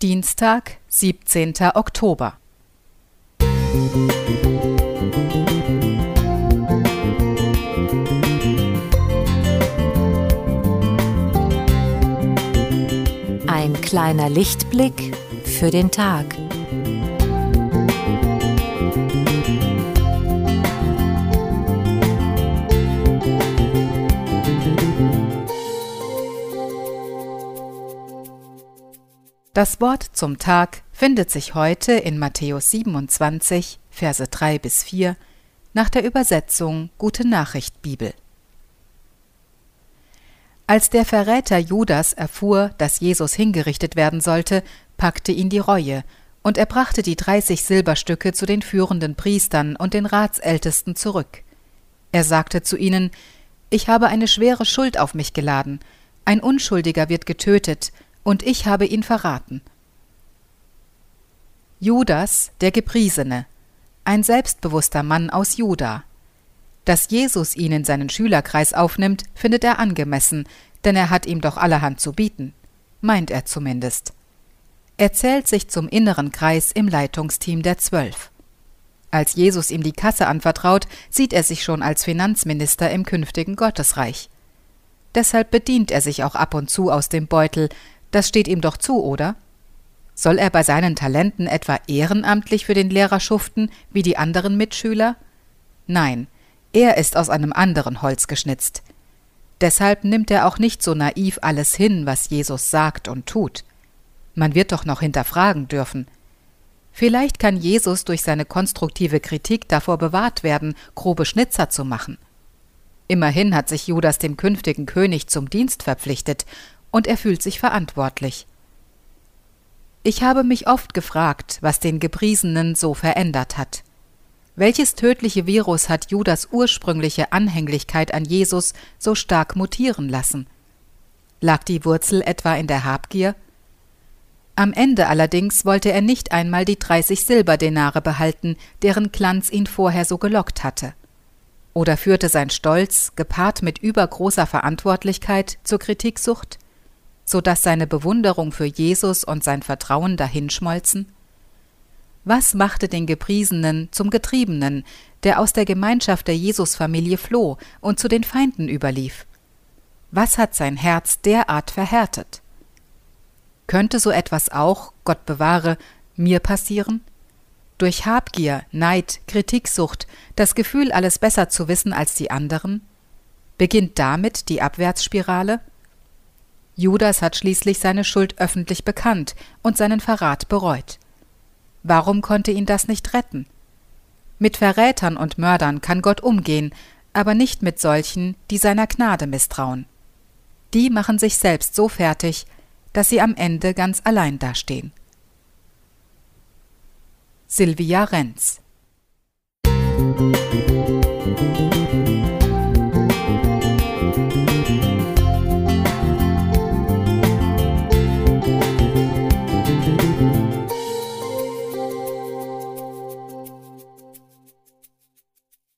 Dienstag, 17. Oktober. Ein kleiner Lichtblick für den Tag. Das Wort zum Tag findet sich heute in Matthäus 27, Verse 3-4 nach der Übersetzung Gute Nachricht Bibel. Als der Verräter Judas erfuhr, dass Jesus hingerichtet werden sollte, packte ihn die Reue, und er brachte die 30 Silberstücke zu den führenden Priestern und den Ratsältesten zurück. Er sagte zu ihnen: „Ich habe eine schwere Schuld auf mich geladen, ein Unschuldiger wird getötet, und ich habe ihn verraten.“ Judas, der Gepriesene, ein selbstbewusster Mann aus Juda. Dass Jesus ihn in seinen Schülerkreis aufnimmt, findet er angemessen, denn er hat ihm doch allerhand zu bieten, meint er zumindest. Er zählt sich zum inneren Kreis im Leitungsteam der 12. Als Jesus ihm die Kasse anvertraut, sieht er sich schon als Finanzminister im künftigen Gottesreich. Deshalb bedient er sich auch ab und zu aus dem Beutel. Das steht ihm doch zu, oder? Soll er bei seinen Talenten etwa ehrenamtlich für den Lehrer schuften, wie die anderen Mitschüler? Nein, er ist aus einem anderen Holz geschnitzt. Deshalb nimmt er auch nicht so naiv alles hin, was Jesus sagt und tut. Man wird doch noch hinterfragen dürfen. Vielleicht kann Jesus durch seine konstruktive Kritik davor bewahrt werden, grobe Schnitzer zu machen. Immerhin hat sich Judas dem künftigen König zum Dienst verpflichtet, und er fühlt sich verantwortlich. Ich habe mich oft gefragt, was den Gepriesenen so verändert hat. Welches tödliche Virus hat Judas ursprüngliche Anhänglichkeit an Jesus so stark mutieren lassen? Lag die Wurzel etwa in der Habgier? Am Ende allerdings wollte er nicht einmal die 30 Silberdenare behalten, deren Glanz ihn vorher so gelockt hatte. Oder führte sein Stolz, gepaart mit übergroßer Verantwortlichkeit, zur Kritiksucht, sodass seine Bewunderung für Jesus und sein Vertrauen dahinschmolzen? Was machte den Gepriesenen zum Getriebenen, der aus der Gemeinschaft der Jesusfamilie floh und zu den Feinden überlief? Was hat sein Herz derart verhärtet? Könnte so etwas auch, Gott bewahre, mir passieren? Durch Habgier, Neid, Kritiksucht, das Gefühl, alles besser zu wissen als die anderen? Beginnt damit die Abwärtsspirale? Judas hat schließlich seine Schuld öffentlich bekannt und seinen Verrat bereut. Warum konnte ihn das nicht retten? Mit Verrätern und Mördern kann Gott umgehen, aber nicht mit solchen, die seiner Gnade misstrauen. Die machen sich selbst so fertig, dass sie am Ende ganz allein dastehen. Sylvia Renz.